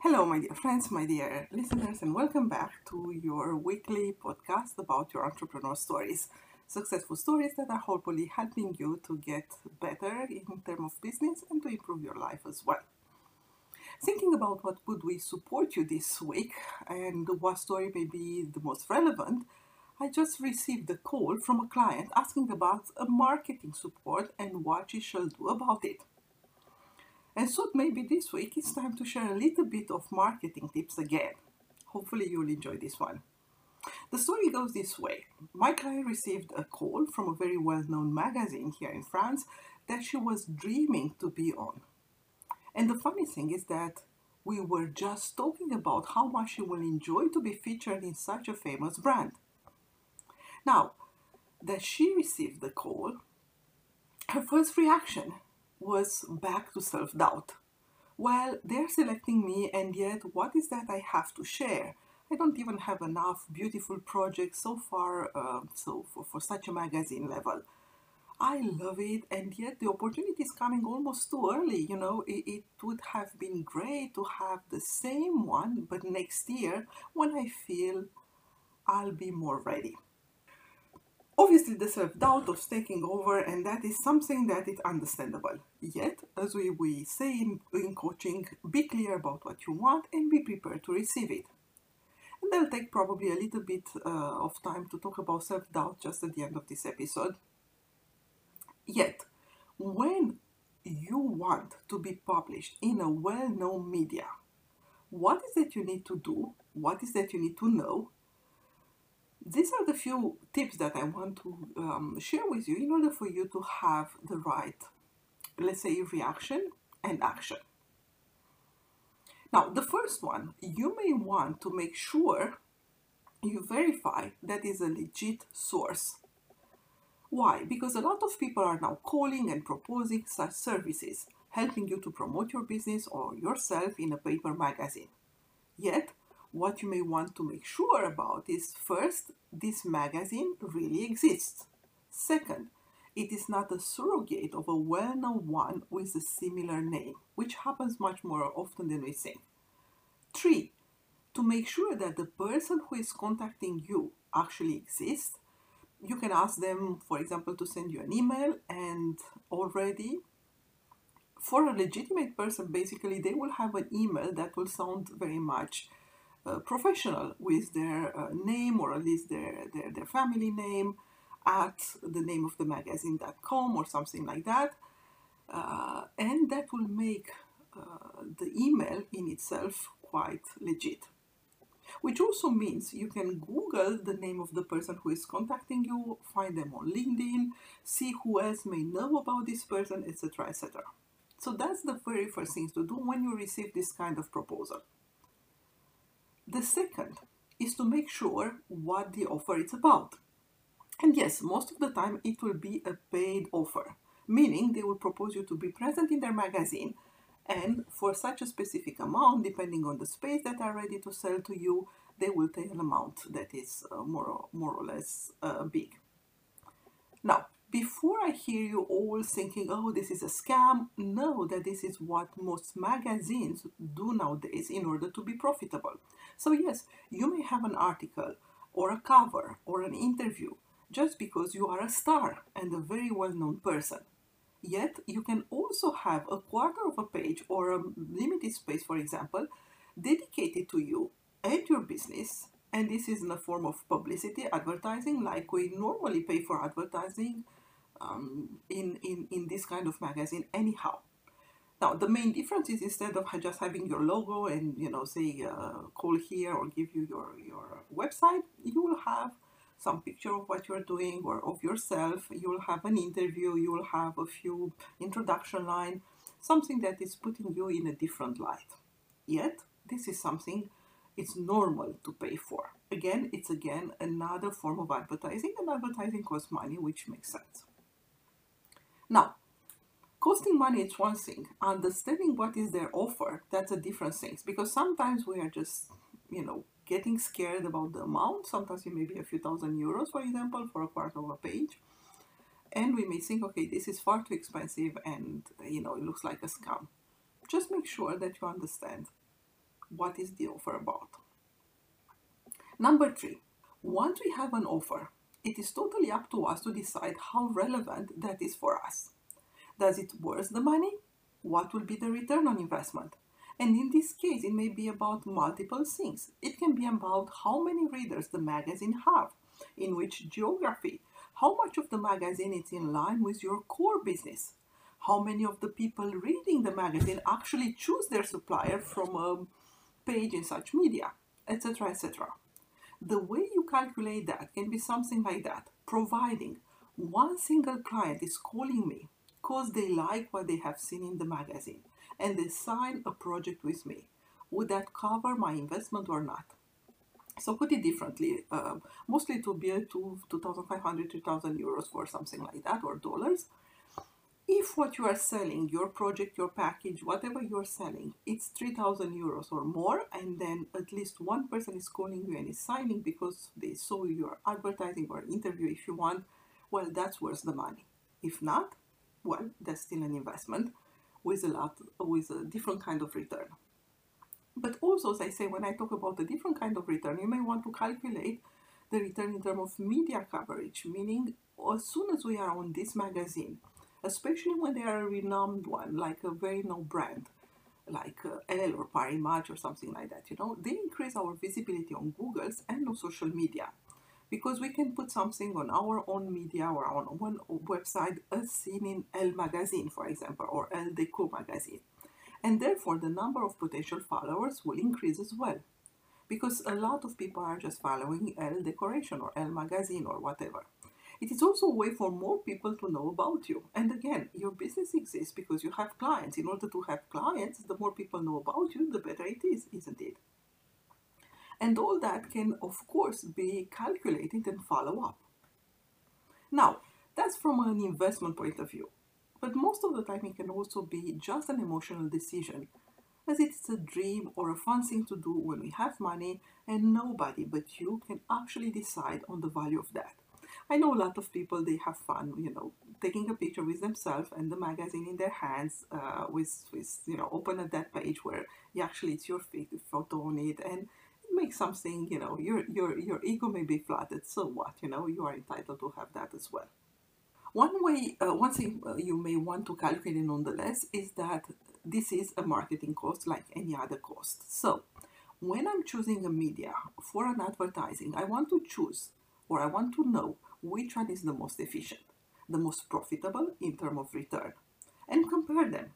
Hello, my dear friends, my dear listeners, and welcome back to your weekly podcast about your entrepreneur stories. Successful stories that are hopefully helping you to get better in terms of business and to improve your life as well. Thinking about what could we support you this week and what story may be the most relevant, I just received a call from a client asking about a marketing support and what she shall do about it. And so maybe this week it's time to share a little bit of marketing tips again. Hopefully you'll enjoy this one. The story goes this way. My client received a call from a very well-known magazine here in France that she was dreaming to be on. And the funny thing is that we were just talking about how much she will enjoy to be featured in such a famous brand. Now, that she received the call, her first reaction was back to self-doubt. Well, they're selecting me, and yet what is that I have to share? I don't even have enough beautiful projects so far, so for such a magazine level. I love it, and yet the opportunity is coming almost too early, you know. It would have been great to have the same one, but next year, when I feel I'll be more ready. Obviously, the self-doubt was taking over, and that is something that is understandable. Yet, as we say in coaching, be clear about what you want and be prepared to receive it. And that'll take probably a little bit of time to talk about self-doubt just at the end of this episode. Yet, when you want to be published in a well-known media, what is that you need to do? What is that you need to know? These are the few tips that I want to share with you in order for you to have the right, let's say, reaction and action. Now, the first one, you may want to make sure you verify that is a legit source. Why? Because a lot of people are now calling and proposing such services, helping you to promote your business or yourself in a paper magazine. Yet, what you may want to make sure about is, first, this magazine really exists. Second, it is not a surrogate of a well-known one with a similar name, which happens much more often than we think. 3. To make sure that the person who is contacting you actually exists, you can ask them, for example, to send you an email, and already for a legitimate person, basically, they will have an email that will sound very much professional, with their name, or at least their family name, at the name of the magazine.com or something like that, and that will make the email in itself quite legit. Which also means you can Google the name of the person who is contacting you, find them on LinkedIn, see who else may know about this person, etc., etc. So that's the very first thing to do when you receive this kind of proposal. The second is to make sure what the offer is about. And yes, most of the time it will be a paid offer, meaning they will propose you to be present in their magazine, and for such a specific amount, depending on the space that are ready to sell to you, they will pay an amount that is more or less big. Now, before I hear you all thinking, oh, this is a scam, know that this is what most magazines do nowadays in order to be profitable. So yes, you may have an article or a cover or an interview just because you are a star and a very well-known person. Yet, you can also have a quarter of a page or a limited space, for example, dedicated to you and your business. And this is in the form of publicity, advertising, like we normally pay for advertising in this kind of magazine anyhow. Now, the main difference is, instead of just having your logo and, you know, say, call here or give you your website, you will have some picture of what you're doing or of yourself, you'll have an interview, you'll have a few introduction lines, something that is putting you in a different light. Yet, this is something it's normal to pay for. Again, it's another form of advertising, and advertising costs money, which makes sense. Now, costing money is one thing, understanding what is their offer, that's a different thing, because sometimes we are just, you know, getting scared about the amount. Sometimes it may be a few €1,000, for example, for a quarter of a page. And we may think, okay, this is far too expensive and, you know, it looks like a scam. Just make sure that you understand what is the offer about. Number 3, once we have an offer, it is totally up to us to decide how relevant that is for us. Does it worth the money? What will be the return on investment? And in this case, it may be about multiple things. It can be about how many readers the magazine have, in which geography, how much of the magazine is in line with your core business, how many of the people reading the magazine actually choose their supplier from a page in such media, etc., etc. The way you calculate that can be something like that, providing one single client is calling me because they like what they have seen in the magazine, and they sign a project with me. Would that cover my investment or not? So put it differently, mostly to be to 2,500, 3,000 euros for something like that, or dollars. If what you are selling, your project, your package, whatever you're selling, it's 3,000 euros or more, and then at least one person is calling you and is signing because they saw your advertising or interview, if you want, well, that's worth the money. If not, well, that's still an investment, with a different kind of return. But also, as I say, when I talk about a different kind of return, you may want to calculate the return in terms of media coverage, meaning as soon as we are on this magazine, especially when they are a renowned one, like a very known brand, like Elle or Parimatch or something like that, you know, they increase our visibility on Google's and on social media, because we can put something on our own media or on one website as seen in Elle magazine, for example, or Elle Deco magazine. And therefore, the number of potential followers will increase as well, because a lot of people are just following Elle Decoration or Elle magazine or whatever. It is also a way for more people to know about you. And again, your business exists because you have clients. In order to have clients, the more people know about you, the better it is, isn't it? And all that can, of course, be calculated and follow up. Now, That's from an investment point of view. But most of the time it can also be just an emotional decision, as it's a dream or a fun thing to do when we have money, and nobody but you can actually decide on the value of that. I know a lot of people, they have fun, you know, taking a picture with themselves and the magazine in their hands with you know, open at that page where you actually, it's your photo on it, and it makes something, you know, your ego may be flattered, so what, you know, you are entitled to have that as well. One thing you may want to calculate nonetheless is that this is a marketing cost like any other cost. So when I'm choosing a media for an advertising, I want to choose, or I want to know, which one is the most efficient, the most profitable in terms of return, and compare them.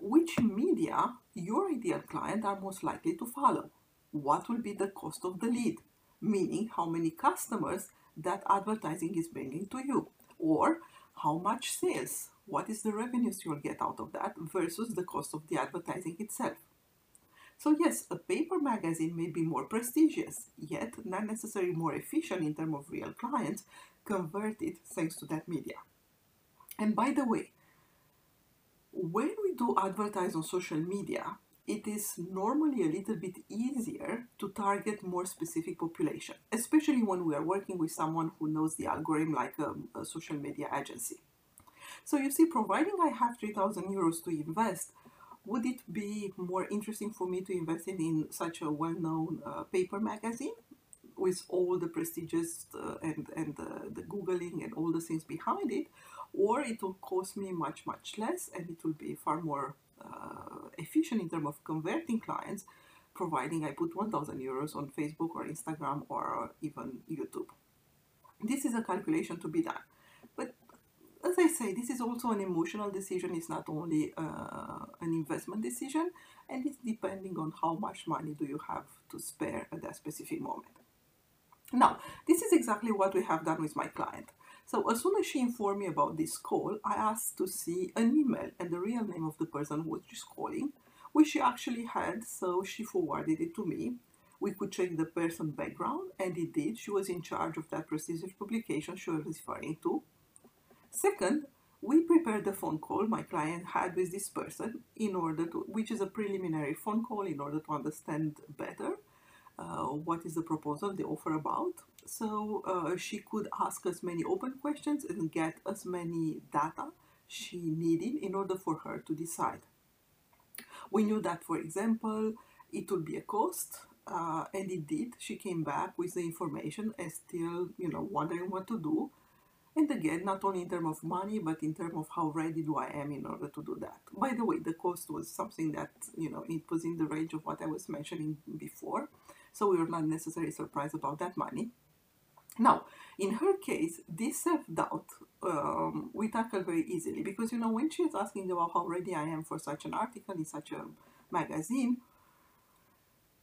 Which media your ideal client are most likely to follow? What will be the cost of the lead? Meaning how many customers that advertising is bringing to you, or how much sales, what is the revenues you'll get out of that versus the cost of the advertising itself. So yes, a paper magazine may be more prestigious, yet not necessarily more efficient in terms of real clients converted thanks to that media. And by the way, when we do advertise on social media, it is normally a little bit easier to target more specific population, especially when we are working with someone who knows the algorithm like a social media agency. So you see, providing I have 3,000 euros to invest, would it be more interesting for me to invest in such a well-known paper magazine with all the prestigious and the Googling and all the things behind it, or it will cost me much, much less and it will be far more efficient in terms of converting clients, providing I put 1,000 euros on Facebook or Instagram or even YouTube? This is a calculation to be done. But as I say, this is also an emotional decision. It's not only an investment decision, and it's depending on how much money do you have to spare at that specific moment. Now, this is exactly what we have done with my client. So as soon as she informed me about this call, I asked to see an email and the real name of the person who is calling, which she actually had, so she forwarded it to me. We could check the person's background, and it did. She was in charge of that prestigious publication she was referring to. Second, we prepared the phone call my client had with this person, in order to, which is a preliminary phone call, in order to understand better what is the proposal, the offer about. So she could ask as many open questions and get as many data she needed in order for her to decide. We knew that, for example, it would be a cost, and it did. She came back with the information and still, you know, wondering what to do. And again, not only in terms of money, but in terms of how ready do I am in order to do that. By the way, the cost was something that, you know, it was in the range of what I was mentioning before. So we were not necessarily surprised about that money. Now, in her case, this self-doubt we tackle very easily, because, you know, when she is asking about how ready I am for such an article in such a magazine,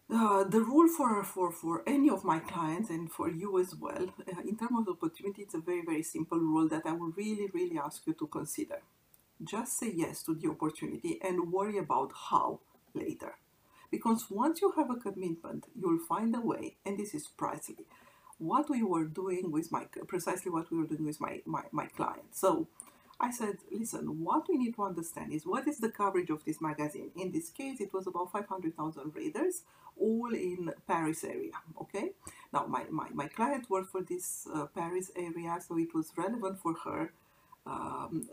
the rule for any of my clients, and for you as well, in terms of opportunity, it's a very, very simple rule that I will really, really ask you to consider. Just say yes to the opportunity and worry about how later. Because once you have a commitment, you'll find a way, and this is pricey. What we were doing with my, precisely what we were doing with my client. So I said, listen, what we need to understand is what is the coverage of this magazine. In this case, it was about 500,000 readers, all in Paris area, okay? Now, my client worked for this Paris area, so it was relevant for her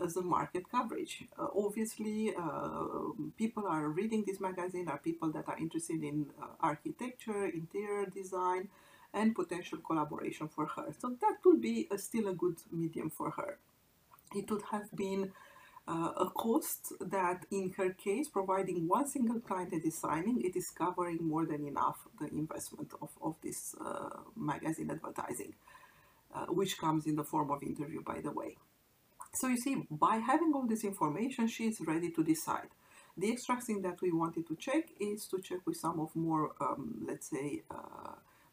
as a market coverage. Obviously, people are reading this magazine are people that are interested in architecture, interior design, and potential collaboration for her. So that would be still a good medium for her. It would have been a cost that, in her case, providing one single client and designing, it is covering more than enough the investment of this magazine advertising, which comes in the form of interview, by the way. So you see, by having all this information, she is ready to decide. The extra thing that we wanted to check is to check with some of more, let's say,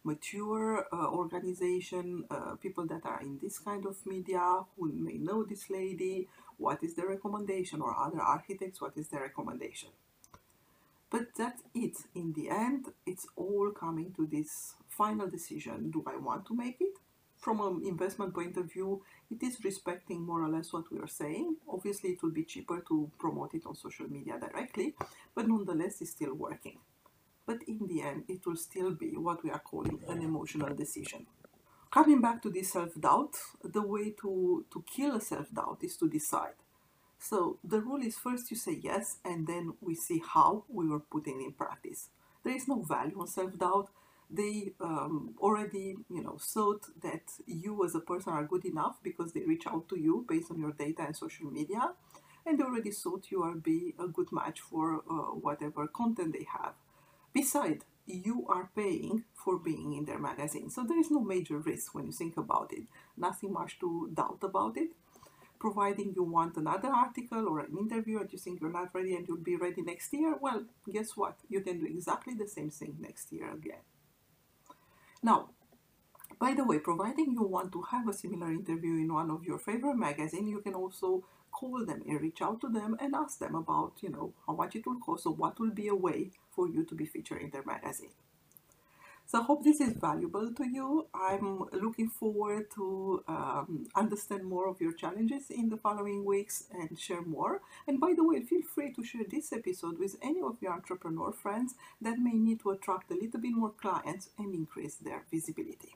mature organization, people that are in this kind of media, who may know this lady, what is the recommendation, or other architects, what is the recommendation. But that's it. In the end, it's all coming to this final decision. Do I want to make it? from an investment point of view, it is respecting more or less what we are saying. Obviously, it will be cheaper to promote it on social media directly, but nonetheless, it's still working. But in the end, it will still be what we are calling an emotional decision. Coming back to this self-doubt, the way to kill a self-doubt is to decide. So the rule is first you say yes, and then we see how we were putting in practice. There is no value on self-doubt. They already, thought that you as a person are good enough because they reach out to you based on your data and social media, and they already thought you are be a good match for whatever content they have. Besides, you are paying for being in their magazine, so there is no major risk when you think about it. Nothing much to doubt about it, providing you want another article or an interview and you think you're not ready and you'll be ready next year. Well, guess what? You can do exactly the same thing next year again. Now, by the way, providing you want to have a similar interview in one of your favorite magazine, you can also call them and reach out to them and ask them about, how much it will cost or what will be a way for you to be featured in their magazine. So I hope this is valuable to you. I'm looking forward to understand more of your challenges in the following weeks and share more. And by the way, feel free to share this episode with any of your entrepreneur friends that may need to attract a little bit more clients and increase their visibility.